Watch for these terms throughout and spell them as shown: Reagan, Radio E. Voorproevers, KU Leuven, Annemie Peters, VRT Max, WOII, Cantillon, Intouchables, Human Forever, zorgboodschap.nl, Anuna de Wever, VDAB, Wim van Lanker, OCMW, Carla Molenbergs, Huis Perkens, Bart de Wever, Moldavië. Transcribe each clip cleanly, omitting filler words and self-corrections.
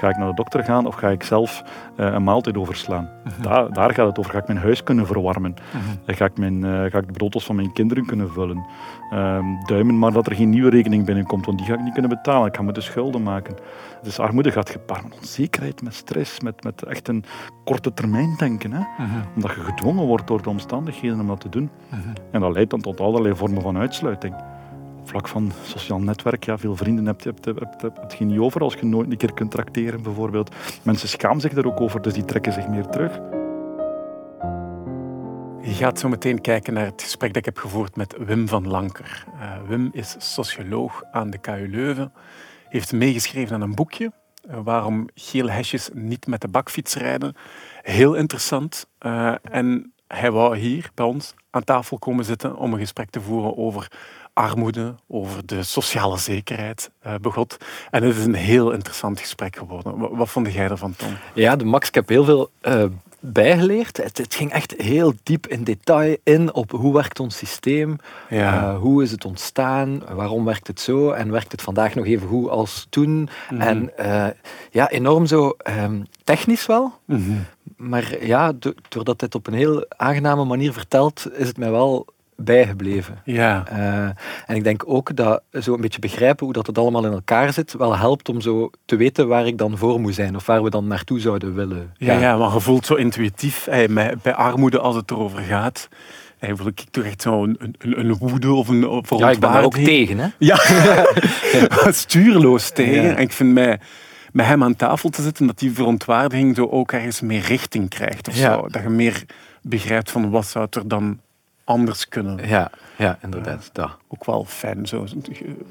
Ga ik naar de dokter gaan of ga ik zelf een maaltijd overslaan? Uh-huh. Daar gaat het over. Ga ik mijn huis kunnen verwarmen? Uh-huh. Ga ik de broodels van mijn kinderen kunnen vullen? Duimen maar dat er geen nieuwe rekening binnenkomt, want die ga ik niet kunnen betalen. Ik ga me de schulden maken. Dus armoede gaat gepaard met onzekerheid, met stress, met echt een korte termijn denken. Hè? Uh-huh. Omdat je gedwongen wordt door de omstandigheden om dat te doen. Uh-huh. En dat leidt dan tot allerlei vormen van uitsluiting. Op vlak van sociaal netwerk, ja, veel vrienden heb je geen niet over als je nooit een keer kunt trakteren bijvoorbeeld. Mensen schamen zich er ook over, dus die trekken zich meer terug. Je gaat zo meteen kijken naar het gesprek dat ik heb gevoerd met Wim van Lanker. Wim is socioloog aan de KU Leuven, heeft meegeschreven aan een boekje, Waarom gele hesjes niet met de bakfiets rijden. Heel interessant. En hij wou hier bij ons aan tafel komen zitten om een gesprek te voeren over armoede, over de sociale zekerheid, begot. En het is een heel interessant gesprek geworden. Wat vond jij ervan, Tom? Ja, de Max, ik heb heel veel bijgeleerd. Het ging echt heel diep in detail in op hoe werkt ons systeem, hoe is het ontstaan, waarom werkt het zo en werkt het vandaag nog even goed als toen. Mm-hmm. En enorm zo technisch wel. Mm-hmm. Maar ja, doordat dit op een heel aangename manier vertelt, is het mij wel bijgebleven. Ja. En ik denk ook dat zo een beetje begrijpen hoe dat het allemaal in elkaar zit, wel helpt om zo te weten waar ik dan voor moet zijn of waar we dan naartoe zouden willen. Ja, maar je voelt zo intuïtief bij armoede als het erover gaat. Hey, voel ik toch echt zo'n een woede of een verontwaardiging. Ja, ik ben daar ook tegen, hè? Ja, stuurloos tegen. Ja. En ik vind mij met hem aan tafel te zitten, dat die verontwaardiging zo ook ergens meer richting krijgt of zo. Dat je meer begrijpt van wat zou het er dan anders kunnen. Ja, inderdaad. Dat. Ook wel fijn, zo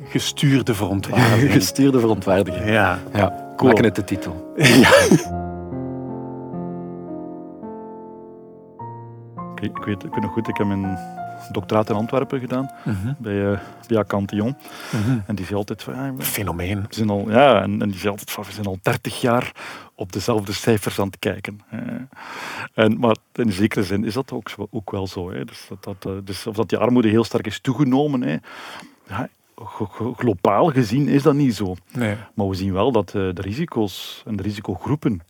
gestuurde verontwaardiging. Gestuurde verontwaardiging. Ja. Cool. Maken het de titel. Ja. Ik weet nog goed, ik heb mijn doctoraat in Antwerpen gedaan, uh-huh, bij Cantillon. Uh-huh. En die zei altijd van... fenomeen. En die zei altijd van, we zijn al 30 jaar op dezelfde cijfers aan het kijken. Maar in zekere zin is dat ook wel zo. Hè. Dus of dat die armoede heel sterk is toegenomen. Hè. Ja, globaal gezien is dat niet zo. Nee. Maar we zien wel dat de risico's en de risicogroepen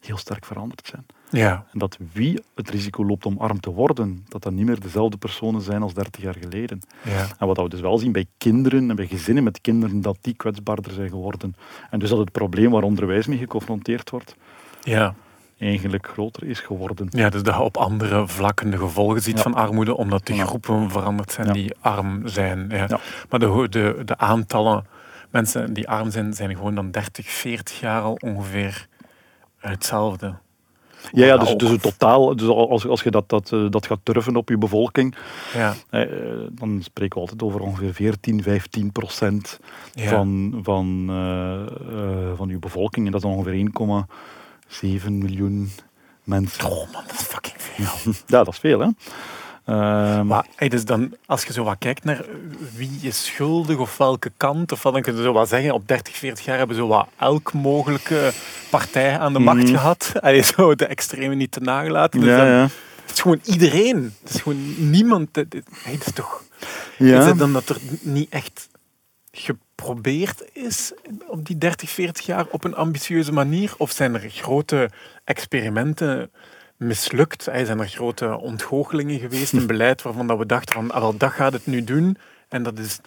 heel sterk veranderd zijn. Ja. En dat wie het risico loopt om arm te worden, dat niet meer dezelfde personen zijn als 30 jaar geleden. Ja. En wat we dus wel zien bij kinderen en bij gezinnen met kinderen, dat die kwetsbaarder zijn geworden. En dus dat het probleem waar onderwijs mee geconfronteerd wordt, eigenlijk groter is geworden. Ja, dus dat je op andere vlakken de gevolgen ziet van armoede, omdat de groepen veranderd zijn die arm zijn. Ja. Ja. Maar de aantallen mensen die arm zijn gewoon dan 30, 40 jaar al ongeveer hetzelfde. Ja, dus het totaal. Dus als je dat gaat turven op je bevolking, dan spreken we altijd over ongeveer 14-15% van je bevolking. En dat is ongeveer 1,7 miljoen mensen. Oh man, dat is fucking veel. Ja, dat is veel, hè. Maar dus dan, als je zo wat kijkt naar wie is schuldig of welke kant, of wat, dan kun je zo wat zeggen, op 30, 40 jaar hebben zo wat elk mogelijke partij aan de macht gehad. Allee, zo de extreme niet te nagelaten. Dus het is gewoon iedereen. Het is gewoon niemand. Dat is toch... Ja. Is het dan dat er niet echt geprobeerd is op die 30, 40 jaar op een ambitieuze manier? Of zijn er grote experimenten mislukt? Zijn er grote ontgoochelingen geweest, een beleid waarvan dat we dachten van, dat gaat het nu doen, en dat is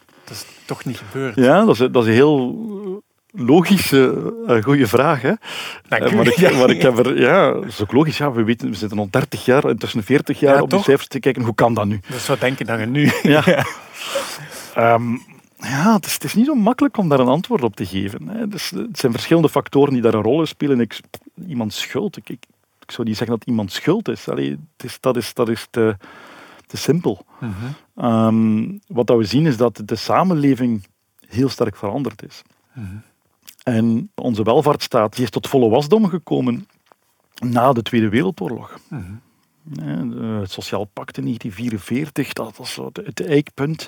toch niet gebeurd. Ja, dat is een heel logische, goede vraag. Hè? Maar ik heb er... Ja, dat is ook logisch. Ja, we zitten al 30 jaar, intussen 40 jaar op die cijfers te kijken. Hoe kan dat nu? Dus wat denken dan je nu? Ja. Het is niet zo makkelijk om daar een antwoord op te geven. Hè. Dus, het zijn verschillende factoren die daar een rol in spelen. Iemand schuld... Ik zou niet zeggen dat iemand schuld is. Allee, dat is te simpel. Uh-huh. Wat dat we zien is dat de samenleving heel sterk veranderd is. Uh-huh. En onze welvaartsstaat die is tot volle wasdom gekomen na de Tweede Wereldoorlog. Uh-huh. Het Sociaal Pact in 1944, dat was het eikpunt.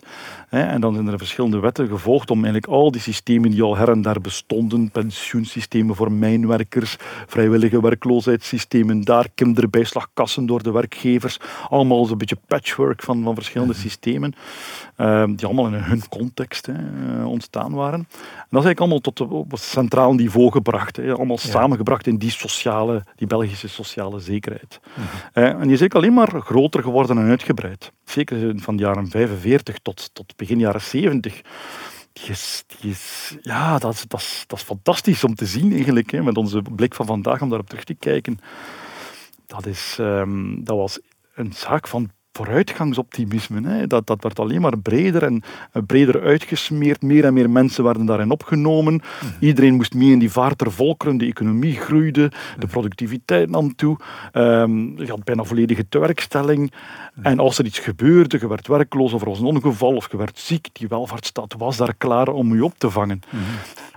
En dan zijn er verschillende wetten gevolgd om eigenlijk al die systemen die al her en daar bestonden, pensioensystemen voor mijnwerkers, vrijwillige werkloosheidssystemen daar, kinderbijslagkassen door de werkgevers, allemaal zo'n beetje patchwork van verschillende systemen, die allemaal in hun context ontstaan waren. En dat is eigenlijk allemaal op het centraal niveau gebracht, allemaal samengebracht in die Belgische sociale zekerheid. En die is eigenlijk alleen maar groter geworden en uitgebreid. Zeker van de jaren 45 tot begin jaren 70. Dat is fantastisch om te zien eigenlijk, met onze blik van vandaag, om daarop terug te kijken. Dat was een zaak van vooruitgangsoptimisme. Dat werd alleen maar breder en breder uitgesmeerd. Meer en meer mensen werden daarin opgenomen. Iedereen moest mee in die vaart der volkeren. De economie groeide, de productiviteit nam toe. Je had bijna volledige tewerkstelling. En als er iets gebeurde, je werd werkloos of er was een ongeval of je werd ziek, die welvaartsstaat was daar klaar om je op te vangen.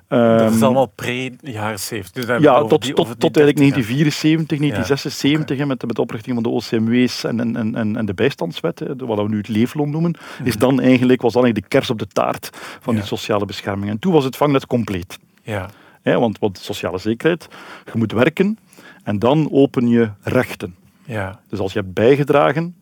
Dat is allemaal pre-jaren 70. Dus ja, tot eigenlijk 1974, 1976, okay. met de oprichting van de OCMW's en de bijstandswet, wat we nu het leefloon noemen, was dan eigenlijk de kers op de taart van die sociale bescherming. En toen was het vangnet compleet. Ja. Want sociale zekerheid, je moet werken en dan open je rechten. Ja. Dus als je hebt bijgedragen,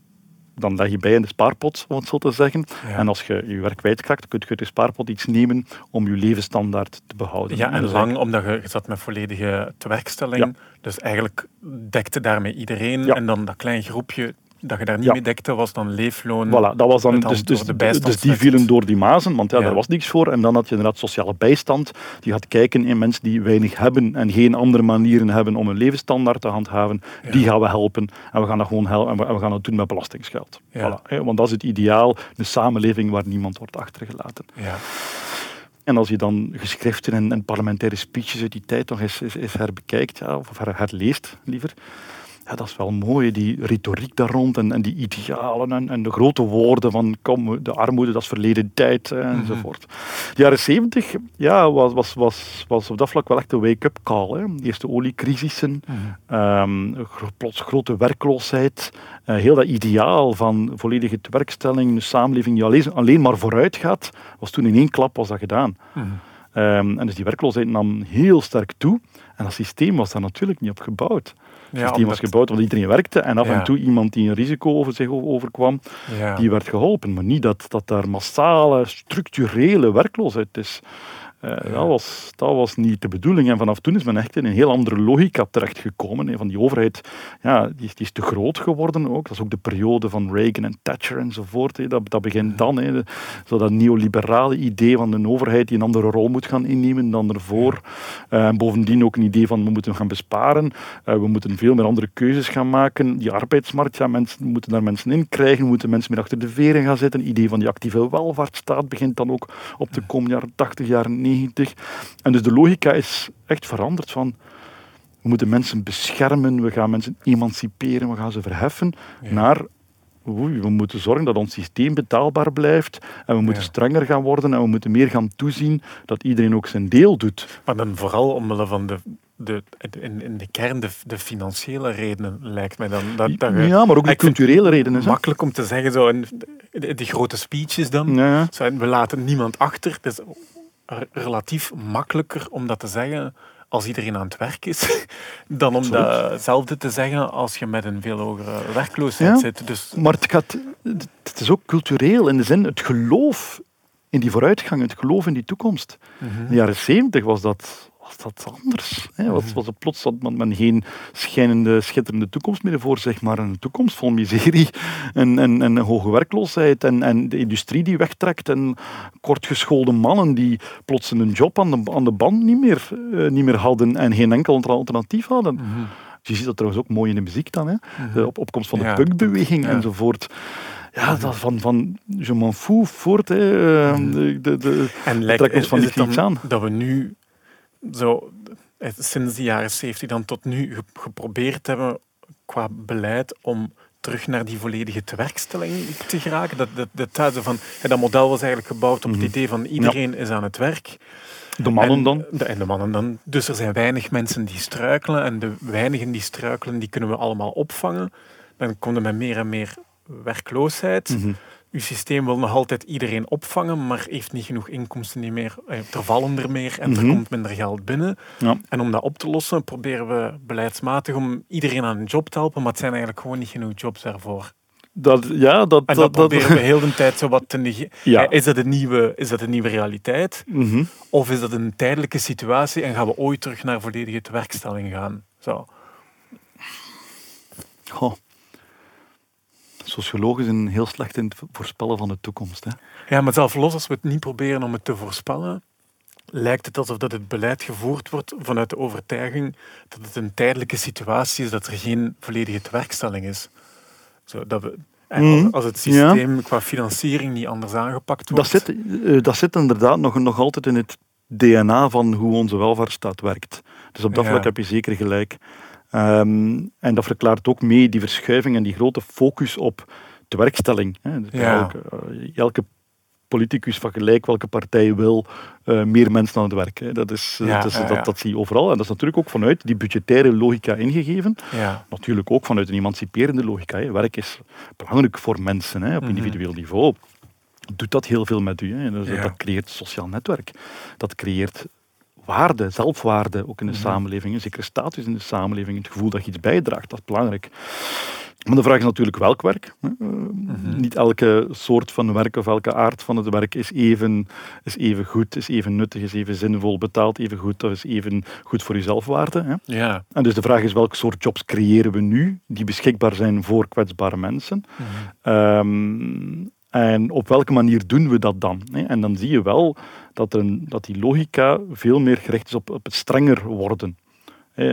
dan leg je bij in de spaarpot, om het zo te zeggen. Ja. En als je je werk kwijtraakt, kun je uit de spaarpot iets nemen om je levensstandaard te behouden. Ja, en lang, omdat je zat met volledige tewerkstelling. Ja. Dus eigenlijk dekte daarmee iedereen. Ja. En dan dat klein groepje dat je daar niet mee dekte, was dan leefloon. Voilà, dat was dan dus die vielen door die mazen, want daar was niks voor. En dan had je inderdaad sociale bijstand. Die gaat kijken in mensen die weinig hebben en geen andere manieren hebben om hun levensstandaard te handhaven. Ja. Die gaan we helpen. En we gaan dat gewoon helpen. En we gaan dat doen met belastingsgeld. Ja. Voilà, want dat is het ideaal. Een samenleving waar niemand wordt achtergelaten. Ja. En als je dan geschriften en parlementaire speeches uit die tijd nog eens herbekijkt, of herleest liever, dat is wel mooi, die retoriek daar rond en die idealen en de grote woorden van kom, de armoede, dat is verleden tijd, enzovoort. De jaren 70 was op dat vlak wel echt een wake-up call. De eerste oliecrisissen, plots grote werkloosheid, heel dat ideaal van volledige tewerkstelling, een samenleving die alleen maar vooruit gaat, was toen in één klap was dat gedaan. En dus die werkloosheid nam heel sterk toe en dat systeem was daar natuurlijk niet op gebouwd. Het systeem was gebouwd, want iedereen werkte en af en toe iemand die een risico over zich overkwam, die werd geholpen. Maar niet dat daar massale, structurele werkloosheid is. Dat was niet de bedoeling. En vanaf toen is men echt in een heel andere logica terechtgekomen. Van die overheid, die is te groot geworden ook. Dat is ook de periode van Reagan en Thatcher enzovoort. Dat begint dan. Zo dat neoliberale idee van een overheid die een andere rol moet gaan innemen dan ervoor. Bovendien ook een idee van we moeten gaan besparen. We moeten veel meer andere keuzes gaan maken. Die arbeidsmarkt, mensen moeten daar mensen in krijgen. Moeten mensen meer achter de veren gaan zitten. Het idee van die actieve welvaartsstaat begint dan ook op de komende jaren 80, jaren 90. En dus de logica is echt veranderd van we moeten mensen beschermen, we gaan mensen emanciperen, we gaan ze verheffen naar we moeten zorgen dat ons systeem betaalbaar blijft en we moeten strenger gaan worden en we moeten meer gaan toezien dat iedereen ook zijn deel doet. Maar dan vooral omwille van de kern, de financiële redenen lijkt mij dan. Maar ook de culturele redenen. Makkelijk om te zeggen, zo die grote speeches dan, we laten niemand achter, dus relatief makkelijker om dat te zeggen als iedereen aan het werk is, dan om datzelfde te zeggen als je met een veel hogere werkloosheid zit. Dus maar het is ook cultureel in de zin, het geloof in die vooruitgang, het geloof in die toekomst. In de jaren 70 was dat anders. Was het plots dat men geen schitterende toekomst meer voor zich, maar een toekomst vol miserie en hoge werkloosheid en de industrie die wegtrekt en kortgeschoolde mannen die plots een job aan de band niet meer hadden en geen enkel alternatief hadden. Je ziet dat trouwens ook mooi in de muziek dan. De opkomst van de punkbeweging enzovoort. Ja, dat van je m'en fous voort. En trek ons van die iets aan. Dat we nu zo, sinds de jaren 70 dan tot nu geprobeerd hebben qua beleid om terug naar die volledige tewerkstelling te geraken. Dat model was eigenlijk gebouwd op het idee van iedereen is aan het werk. De mannen dan. Dus er zijn weinig mensen die struikelen en de weinigen die struikelen, die kunnen we allemaal opvangen. dan komt er met meer en meer werkloosheid. Mm-hmm. Uw systeem wil nog altijd iedereen opvangen, maar heeft niet genoeg inkomsten niet meer. Er vallen er meer en mm-hmm. er komt minder geld binnen. Ja. En om dat op te lossen, proberen we beleidsmatig om iedereen aan een job te helpen, maar het zijn eigenlijk gewoon niet genoeg jobs daarvoor. Dat proberen we heel de tijd zo wat te negeren. Ja. Is dat een nieuwe realiteit? Mm-hmm. Of is dat een tijdelijke situatie en gaan we ooit terug naar volledige tewerkstelling gaan? Zo. Oh. Sociologen zijn heel slecht in het voorspellen van de toekomst. Hè? Ja, maar zelfs los als we het niet proberen om het te voorspellen, lijkt het alsof dat het beleid gevoerd wordt vanuit de overtuiging dat het een tijdelijke situatie is, dat er geen volledige tewerkstelling is. Zo, dat we, als het systeem qua financiering niet anders aangepakt wordt... Dat zit inderdaad nog altijd in het DNA van hoe onze welvaartsstaat werkt. Dus op dat vlak heb je zeker gelijk. En dat verklaart ook mee die verschuiving en die grote focus op tewerkstelling. Hè. Elke politicus van gelijk welke partij wil meer mensen aan het werk. Hè. Dat zie je overal. En dat is natuurlijk ook vanuit die budgettaire logica ingegeven. Ja. Natuurlijk ook vanuit een emanciperende logica. Hè. Werk is belangrijk voor mensen, hè, op individueel niveau. Doet dat heel veel met u. Hè. Dus dat creëert sociaal netwerk. Dat creëert waarde, zelfwaarde, ook in de samenleving. Een zekere status in de samenleving. Het gevoel dat je iets bijdraagt, dat is belangrijk. Maar de vraag is natuurlijk welk werk. Niet elke soort van werk of elke aard van het werk is even goed, is even nuttig, is even zinvol, betaalt even goed, is even goed voor je zelfwaarde. Hè? Ja. En dus de vraag is welk soort jobs creëren we nu die beschikbaar zijn voor kwetsbare mensen. En op welke manier doen we dat dan? En dan zie je wel dat die logica veel meer gericht is op het strenger worden.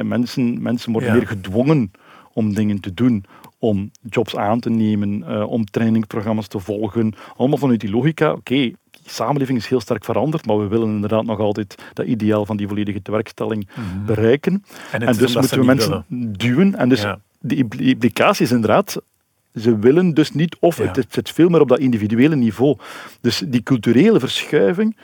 Mensen worden meer gedwongen om dingen te doen, om jobs aan te nemen, om trainingprogramma's te volgen. Allemaal vanuit die logica, oké, de samenleving is heel sterk veranderd, maar we willen inderdaad nog altijd dat ideaal van die volledige tewerkstelling bereiken. En dus moeten we mensen duwen. En dus de implicatie is inderdaad... Ze willen dus niet, of het zit veel meer op dat individuele niveau. Dus die culturele verschuiving,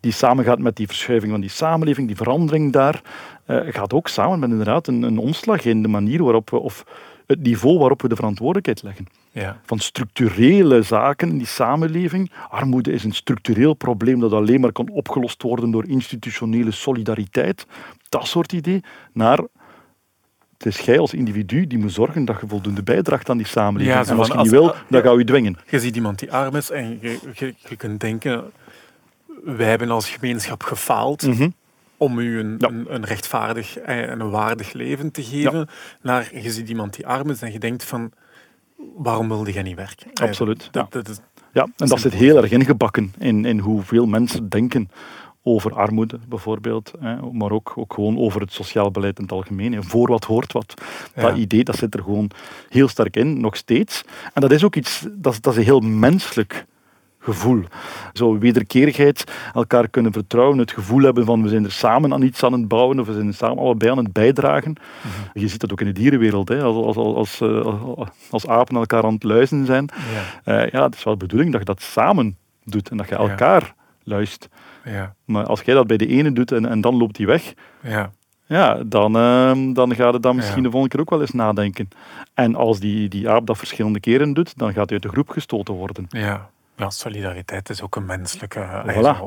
die samengaat met die verschuiving van die samenleving, die verandering daar, gaat ook samen met inderdaad een omslag in de manier waarop we, of het niveau waarop we de verantwoordelijkheid leggen. Ja. Van structurele zaken in die samenleving. Armoede is een structureel probleem dat alleen maar kan opgelost worden door institutionele solidariteit. Dat soort idee, naar... Het is jij als individu die moet zorgen dat je voldoende bijdraagt aan die samenleving. Ja, en als je niet wil, dan gaan we je dwingen. Je ziet iemand die arm is en je kunt denken... Wij hebben als gemeenschap gefaald om u een rechtvaardig en een waardig leven te geven. Ja. Maar je ziet iemand die arm is en je denkt van... Waarom wilde jij niet werken? Absoluut. Dat zit heel erg ingebakken in hoeveel mensen denken... Over armoede bijvoorbeeld, maar ook gewoon over het sociaal beleid in het algemeen. Voor wat hoort wat. Dat idee, dat zit er gewoon heel sterk in, nog steeds. En dat is ook iets, dat is een heel menselijk gevoel. Zo wederkerigheid, elkaar kunnen vertrouwen, het gevoel hebben van we zijn er samen aan iets aan het bouwen of we zijn er samen allebei aan het bijdragen. Mm-hmm. Je ziet dat ook in de dierenwereld, hè, als apen elkaar aan het luizen zijn. Ja. Het is wel de bedoeling dat je dat samen doet en dat je elkaar... luist. Ja. Maar als jij dat bij de ene doet en dan loopt die weg, dan gaat het dan misschien de volgende keer ook wel eens nadenken. En als die aap dat verschillende keren doet, dan gaat hij uit de groep gestoten worden. Ja. Ja, solidariteit is ook een menselijke... Voilà.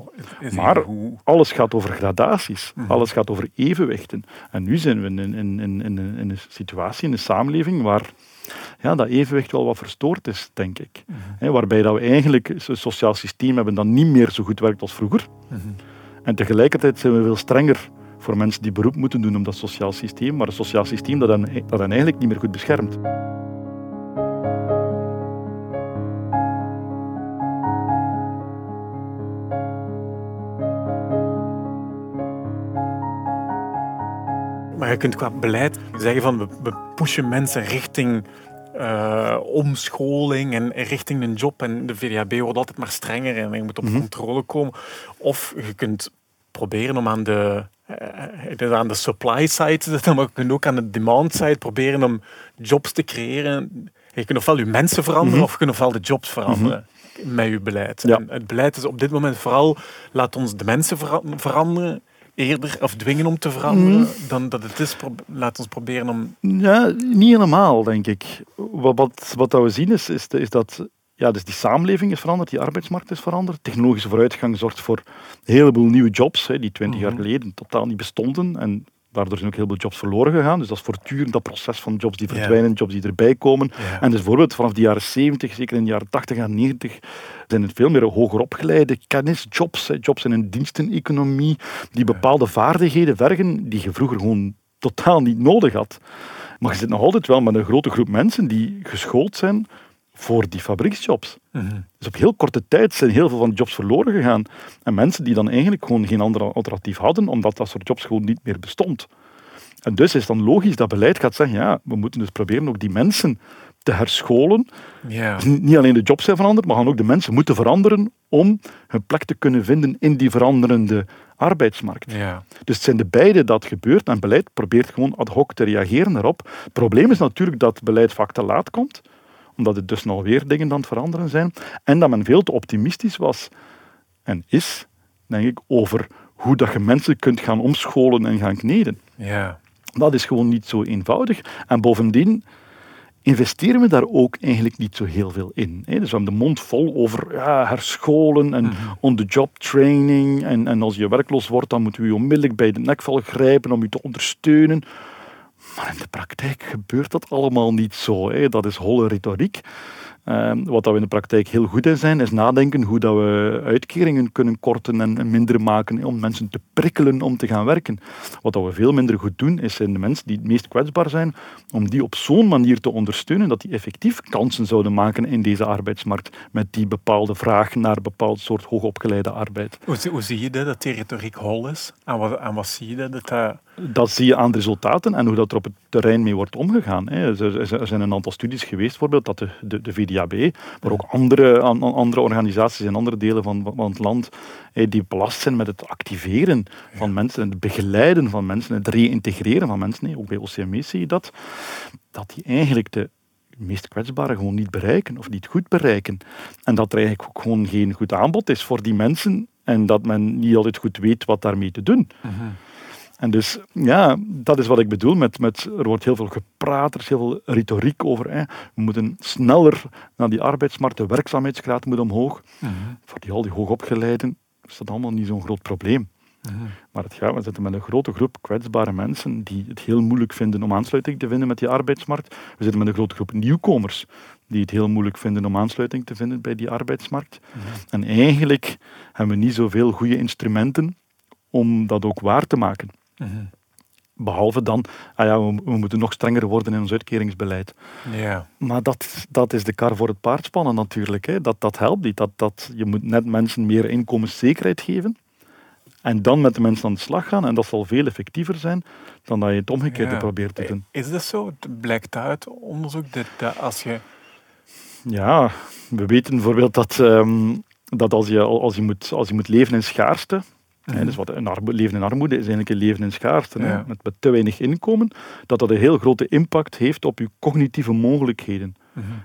Maar alles gaat over gradaties. Mm-hmm. Alles gaat over evenwichten. En nu zijn we in een situatie, in een samenleving waar dat evenwicht wel wat verstoord is, denk ik. Mm-hmm. Waarbij dat we eigenlijk een sociaal systeem hebben dat niet meer zo goed werkt als vroeger. Mm-hmm. En tegelijkertijd zijn we veel strenger voor mensen die beroep moeten doen op dat sociaal systeem. Maar een sociaal systeem dat hen eigenlijk niet meer goed beschermt. Maar je kunt qua beleid zeggen van we pushen mensen richting omscholing en richting een job. En de VDAB wordt altijd maar strenger en je moet op controle komen. Of je kunt proberen om aan de supply side te zetten, maar je kunt ook aan de demand side proberen om jobs te creëren. Je kunt ofwel je mensen veranderen of je kunt ofwel de jobs veranderen. Met je beleid. Ja. En het beleid is op dit moment vooral, laat ons de mensen veranderen. eerder of dwingen om te veranderen dan dat het is? Laat ons proberen om... Ja, niet helemaal, denk ik. Wat we zien is dat... Ja, dus die samenleving is veranderd, die arbeidsmarkt is veranderd. Technologische vooruitgang zorgt voor een heleboel nieuwe jobs, die 20 jaar geleden totaal niet bestonden. En daardoor zijn ook heel veel jobs verloren gegaan. Dus dat is voortdurend dat proces van jobs die verdwijnen, jobs die erbij komen. Ja. En dus bijvoorbeeld vanaf de jaren 70, zeker in de jaren 80 en 90, zijn het veel meer hoger opgeleide kennisjobs. Jobs in een diensteneconomie die bepaalde vaardigheden vergen die je vroeger gewoon totaal niet nodig had. Maar je zit nog altijd wel met een grote groep mensen die geschoold zijn voor die fabrieksjobs. Dus op heel korte tijd zijn heel veel van de jobs verloren gegaan. En mensen die dan eigenlijk gewoon geen ander alternatief hadden, omdat dat soort jobs gewoon niet meer bestond. En dus is dan logisch dat beleid gaat zeggen, ja, we moeten dus proberen ook die mensen te herscholen. Yeah. Dus niet alleen de jobs zijn veranderd, maar gaan ook de mensen moeten veranderen om hun plek te kunnen vinden in die veranderende arbeidsmarkt. Yeah. Dus het zijn de beide dat gebeurt en beleid probeert gewoon ad hoc te reageren daarop. Het probleem is natuurlijk dat beleid vaak te laat komt, omdat het dus nog weer dingen aan het veranderen zijn. En dat men veel te optimistisch was en is, denk ik, over hoe dat je mensen kunt gaan omscholen en gaan kneden. Ja. Dat is gewoon niet zo eenvoudig. En bovendien investeren we daar ook eigenlijk niet zo heel veel in. Dus we hebben de mond vol over herscholen en on-the-job training. En als je werkloos wordt, dan moeten we je onmiddellijk bij de nekvel grijpen om je te ondersteunen. Maar in de praktijk gebeurt dat allemaal niet zo. Dat is holle retoriek. Wat we in de praktijk heel goed in zijn, is nadenken hoe dat we uitkeringen kunnen korten en minder maken om mensen te prikkelen om te gaan werken. Wat we veel minder goed doen, is de mensen die het meest kwetsbaar zijn, om die op zo'n manier te ondersteunen dat die effectief kansen zouden maken in deze arbeidsmarkt met die bepaalde vraag naar een bepaald soort hoogopgeleide arbeid. Hoe zie je dat die retoriek hol is? Aan wat zie je dat? Dat zie je aan de resultaten en hoe dat er op het terrein mee wordt omgegaan. Er zijn een aantal studies geweest, bijvoorbeeld dat de VDAB, maar ook andere organisaties in andere delen van het land, die belast zijn met het activeren van mensen, het begeleiden van mensen, het reïntegreren van mensen. Ook bij OCMW zie je dat die eigenlijk de meest kwetsbaren gewoon niet bereiken of niet goed bereiken. En dat er eigenlijk ook gewoon geen goed aanbod is voor die mensen en dat men niet altijd goed weet wat daarmee te doen. Uh-huh. En dus, ja, dat is wat ik bedoel met er wordt heel veel gepraat, er is heel veel retoriek over. We moeten sneller naar die arbeidsmarkt, de werkzaamheidsgraad moet omhoog. Voor al die hoogopgeleiden is dat allemaal niet zo'n groot probleem. Maar we zitten met een grote groep kwetsbare mensen die het heel moeilijk vinden om aansluiting te vinden met die arbeidsmarkt. We zitten met een grote groep nieuwkomers die het heel moeilijk vinden om aansluiting te vinden bij die arbeidsmarkt. En eigenlijk hebben we niet zoveel goede instrumenten om dat ook waar te maken. Behalve dan, we moeten nog strenger worden in ons uitkeringsbeleid. Ja. Maar dat is de kar voor het paard spannen natuurlijk. Dat helpt niet. Je moet net mensen meer inkomenszekerheid geven. En dan met de mensen aan de slag gaan. En dat zal veel effectiever zijn dan dat je het omgekeerde probeert te doen. Is dat zo? Het blijkt uit onderzoek dat als je... Ja, we weten bijvoorbeeld dat als je moet leven in schaarste... Ja, dus wat een leven in armoede is eigenlijk een leven in schaarste. Ja. Met te weinig inkomen, dat een heel grote impact heeft op je cognitieve mogelijkheden.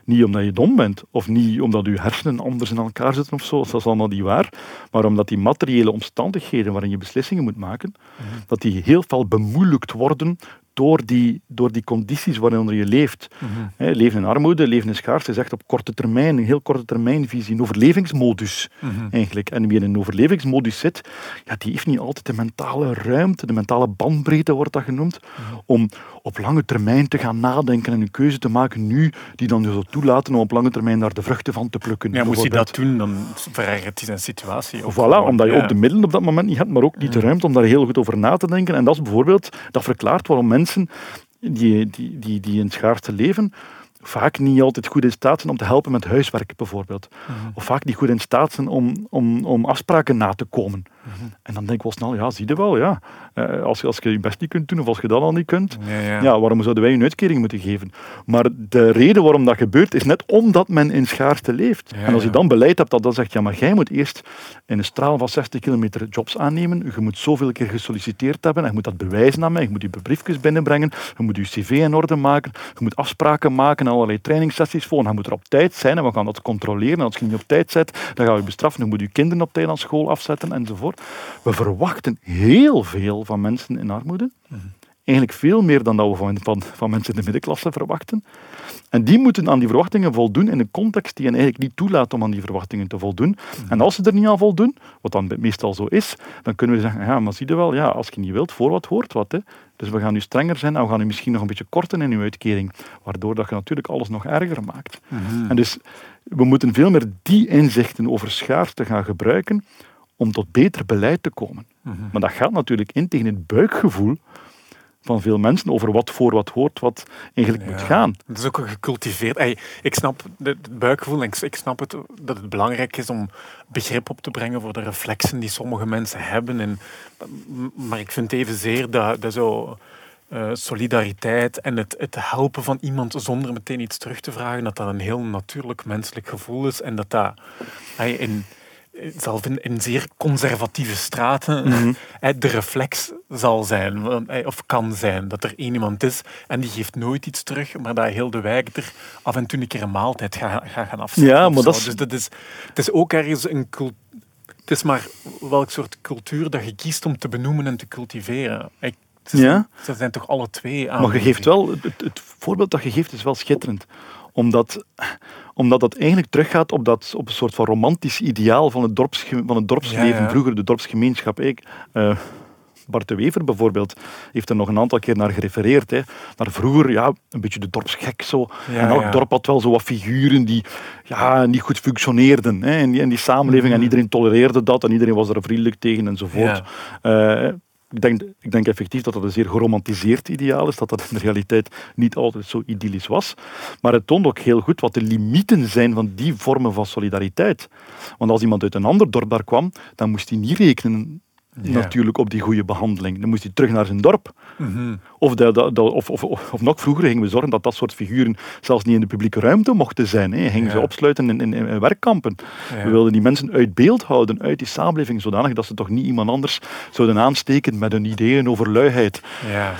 Niet omdat je dom bent, of niet omdat je hersenen anders in elkaar zitten of zo, dat is allemaal niet waar, maar omdat die materiële omstandigheden waarin je beslissingen moet maken, dat die heel veel bemoeilijkt worden door die condities waaronder je leeft. Leven in armoede, leven in schaarste is echt op korte termijn, een heel korte termijnvisie, een overlevingsmodus eigenlijk. En wie in een overlevingsmodus zit, die heeft niet altijd de mentale ruimte, de mentale bandbreedte wordt dat genoemd, om op lange termijn te gaan nadenken en een keuze te maken nu, die dan dus toelaten om op lange termijn daar de vruchten van te plukken. Ja, moest je dat doen, dan verergert hij zijn situatie. Of voilà, omdat je ook de middelen op dat moment niet hebt, maar ook niet de ruimte om daar heel goed over na te denken. En dat is bijvoorbeeld, dat verklaart waarom mensen die in schaarste leven vaak niet altijd goed in staat zijn om te helpen met huiswerk, bijvoorbeeld. Of vaak niet goed in staat zijn om afspraken na te komen. En dan denk ik wel snel, zie je wel, als je je best niet kunt doen, of als je dat al niet kunt, waarom zouden wij een uitkering moeten geven? Maar de reden waarom dat gebeurt, is net omdat men in schaarste leeft. En als je dan beleid hebt dat dan zegt, maar jij moet eerst in een straal van 60 kilometer jobs aannemen, je moet zoveel keer gesolliciteerd hebben, en je moet dat bewijzen aan mij, je moet je briefjes binnenbrengen, je moet je cv in orde maken, je moet afspraken maken, allerlei trainingssessies volgen. Hij moet er op tijd zijn en we gaan dat controleren. En als je niet op tijd zit, dan gaan we je bestraffen. Dan moet je kinderen op tijd aan school afzetten enzovoort. enzovoort. We verwachten heel veel van mensen in armoede. Eigenlijk veel meer dan dat we van mensen in de middenklasse verwachten. En die moeten aan die verwachtingen voldoen in een context die hen eigenlijk niet toelaat om aan die verwachtingen te voldoen. En als ze er niet aan voldoen, wat dan meestal zo is, dan kunnen we zeggen, ja, maar zie je wel, ja, als je niet wilt, voor wat hoort wat. Hè. Dus we gaan nu strenger zijn en we gaan nu misschien nog een beetje korten in je uitkering. Waardoor dat je natuurlijk alles nog erger maakt. En dus we moeten veel meer die inzichten over schaarste gaan gebruiken om tot beter beleid te komen. Maar dat gaat natuurlijk in tegen het buikgevoel van veel mensen over wat voor wat hoort, wat eigenlijk moet gaan. Dat is ook gecultiveerd. Ik snap het buikgevoel en ik snap het, dat het belangrijk is om begrip op te brengen voor de reflexen die sommige mensen hebben. Maar ik vind evenzeer dat zo solidariteit en het helpen van iemand zonder meteen iets terug te vragen, dat dat een heel natuurlijk menselijk gevoel is en dat zelf in zeer conservatieve straten de reflex zal zijn, of kan zijn, dat er één iemand is en die geeft nooit iets terug, maar dat heel de wijk er af en toe een keer een maaltijd gaat gaan afzetten. Ja, maar dus het is ook ergens een cultuur. Het is maar welk soort cultuur dat je kiest om te benoemen en te cultiveren. Ze zijn toch alle twee aan. Maar je geeft wel, het voorbeeld dat je geeft is wel schitterend. Omdat dat eigenlijk teruggaat op een soort van romantisch ideaal van het dorpsleven, vroeger de dorpsgemeenschap. Bart de Wever bijvoorbeeld heeft er nog een aantal keer naar gerefereerd. Hè. Maar vroeger, een beetje de dorpsgek zo. Ja, en elk dorp had wel zo wat figuren die niet goed functioneerden. Hè. In die samenleving. En iedereen tolereerde dat en iedereen was er vriendelijk tegen enzovoort. Ja. Ik denk effectief dat dat een zeer geromantiseerd ideaal is, dat dat in de realiteit niet altijd zo idyllisch was. Maar het toont ook heel goed wat de limieten zijn van die vormen van solidariteit. Want als iemand uit een ander dorp daar kwam, dan moest hij niet rekenen natuurlijk op die goede behandeling. Dan moest hij terug naar zijn dorp. Of nog vroeger gingen we zorgen dat dat soort figuren zelfs niet in de publieke ruimte mochten zijn. Gingen ze opsluiten in werkkampen. We wilden die mensen uit beeld houden, uit die samenleving, zodanig dat ze toch niet iemand anders zouden aansteken met hun ideeën over luiheid. Ja.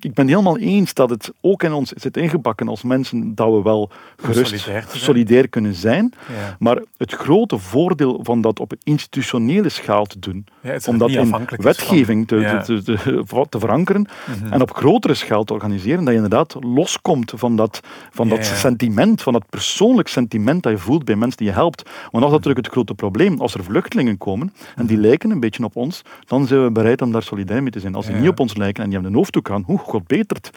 Ik ben helemaal eens dat het ook in ons zit ingebakken als mensen dat we wel gerust solidair kunnen zijn. Ja. Maar het grote voordeel van dat op een institutionele schaal te doen, om dat in wetgeving te verankeren en op grotere schaal te organiseren, dat je inderdaad loskomt van dat sentiment, van dat persoonlijk sentiment dat je voelt bij mensen die je helpt. Want dat is natuurlijk het grote probleem. Als er vluchtelingen komen en die lijken een beetje op ons, dan zijn we bereid om daar solidair mee te zijn. Als die niet op ons lijken en die hebben een hoofddoek aan, hoe God betert.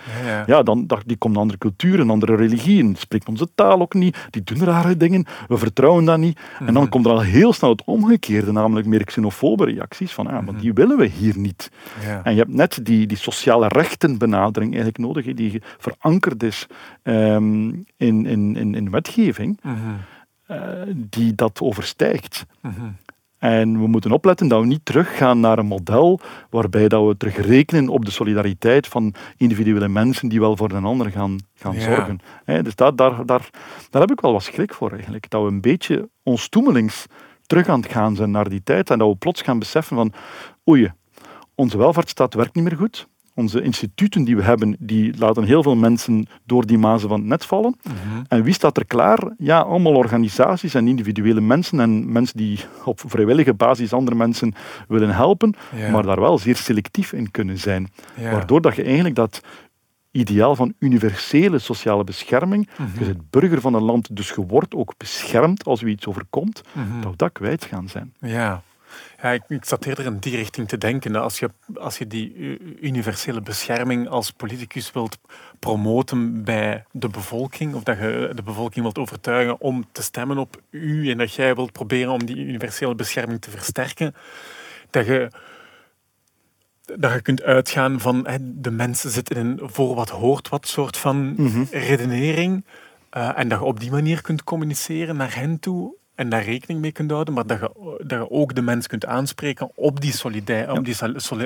Die komt een andere cultuur, een andere religie, en spreekt onze taal ook niet, die doen rare dingen, we vertrouwen dat niet. En dan komt er al heel snel het omgekeerde, namelijk meer xenofobe reacties van, want die willen we hier niet. Ja. En je hebt net die sociale rechtenbenadering eigenlijk nodig, die verankerd is in wetgeving, die dat overstijgt. En we moeten opletten dat we niet teruggaan naar een model waarbij dat we terug rekenen op de solidariteit van individuele mensen die wel voor een ander gaan zorgen. Dus daar heb ik wel wat schrik voor eigenlijk. Dat we een beetje ons toemelings terug aan het gaan zijn naar die tijd en dat we plots gaan beseffen van oei, onze welvaartsstaat werkt niet meer goed. Onze instituten die we hebben, die laten heel veel mensen door die mazen van het net vallen. En wie staat er klaar? Ja, allemaal organisaties en individuele mensen en mensen die op vrijwillige basis andere mensen willen helpen, maar daar wel zeer selectief in kunnen zijn. Ja. Waardoor dat je eigenlijk dat ideaal van universele sociale bescherming, dus het burger van een land, dus je wordt ook beschermd als u iets overkomt, dat we dat kwijt gaan zijn. Ja. Ja, ik zat eerder in die richting te denken. Als je die universele bescherming als politicus wilt promoten bij de bevolking, of dat je de bevolking wilt overtuigen om te stemmen op u en dat jij wilt proberen om die universele bescherming te versterken, dat je kunt uitgaan van de mensen zitten in een voor wat hoort wat soort van redenering en dat je op die manier kunt communiceren naar hen toe. En daar rekening mee kunt houden, maar dat je ook de mens kunt aanspreken op die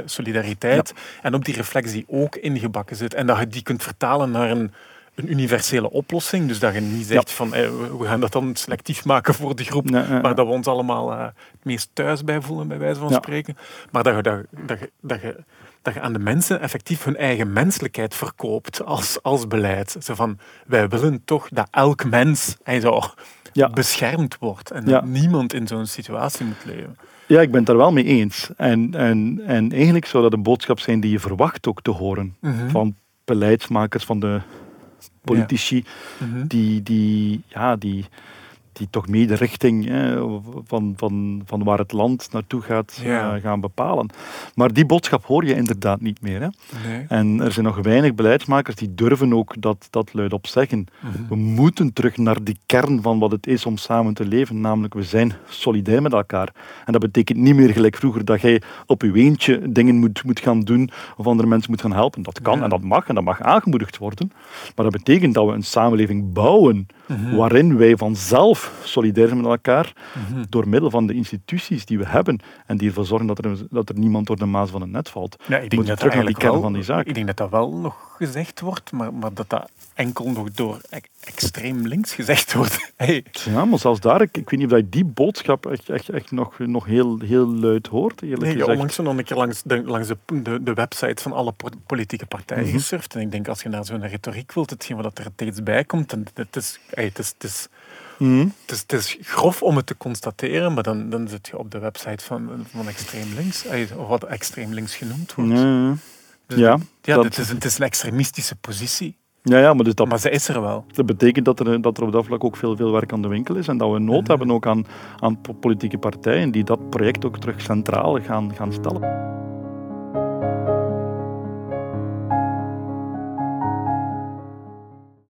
solidariteit en op die reflex die ook ingebakken zit. En dat je die kunt vertalen naar een universele oplossing. Dus dat je niet zegt van we gaan dat dan selectief maken voor de groep, maar dat we ons allemaal het meest thuis bij voelen, bij wijze van spreken. Maar dat je aan de mensen effectief hun eigen menselijkheid verkoopt als beleid. Zo van, wij willen toch dat elk mens... En zo, beschermd wordt en dat niemand in zo'n situatie moet leven. Ja, ik ben het daar wel mee eens. En eigenlijk zou dat een boodschap zijn die je verwacht ook te horen van beleidsmakers, van de politici, die toch mee de richting van waar het land naartoe gaat gaan bepalen. Maar die boodschap hoor je inderdaad niet meer. Hè? Nee. En er zijn nog weinig beleidsmakers die durven ook dat luidop zeggen. Mm-hmm. We moeten terug naar die kern van wat het is om samen te leven, namelijk we zijn solidair met elkaar. En dat betekent niet meer gelijk vroeger dat jij op je eentje dingen moet gaan doen of andere mensen moet gaan helpen. Dat kan en dat mag aangemoedigd worden. Maar dat betekent dat we een samenleving bouwen waarin wij vanzelf solidair met elkaar, door middel van de instituties die we hebben en die ervoor zorgen dat er niemand door de maas van het net valt. Ja, ik denk dat terug naar die kern van die zaak. Ik denk dat dat wel nog gezegd wordt, maar dat enkel nog door extreem links gezegd wordt. Hey. Ja, maar zelfs daar, ik weet niet of je die boodschap echt nog heel luid hoort, eerlijk gezegd. Nee, onlangs heb ik langs de websites van alle politieke partijen gesurfd en ik denk, als je naar zo'n retoriek wilt, hetgeen wat er steeds bij komt, en het is Het is grof om het te constateren, maar dan zit je op de website van extreem links, of wat extreem links genoemd wordt. Dus het is een extremistische positie. Ja, maar, dus maar ze is er wel. Dat betekent dat er op dat vlak ook veel werk aan de winkel is en dat we nood hebben ook aan politieke partijen die dat project ook terug centraal gaan stellen.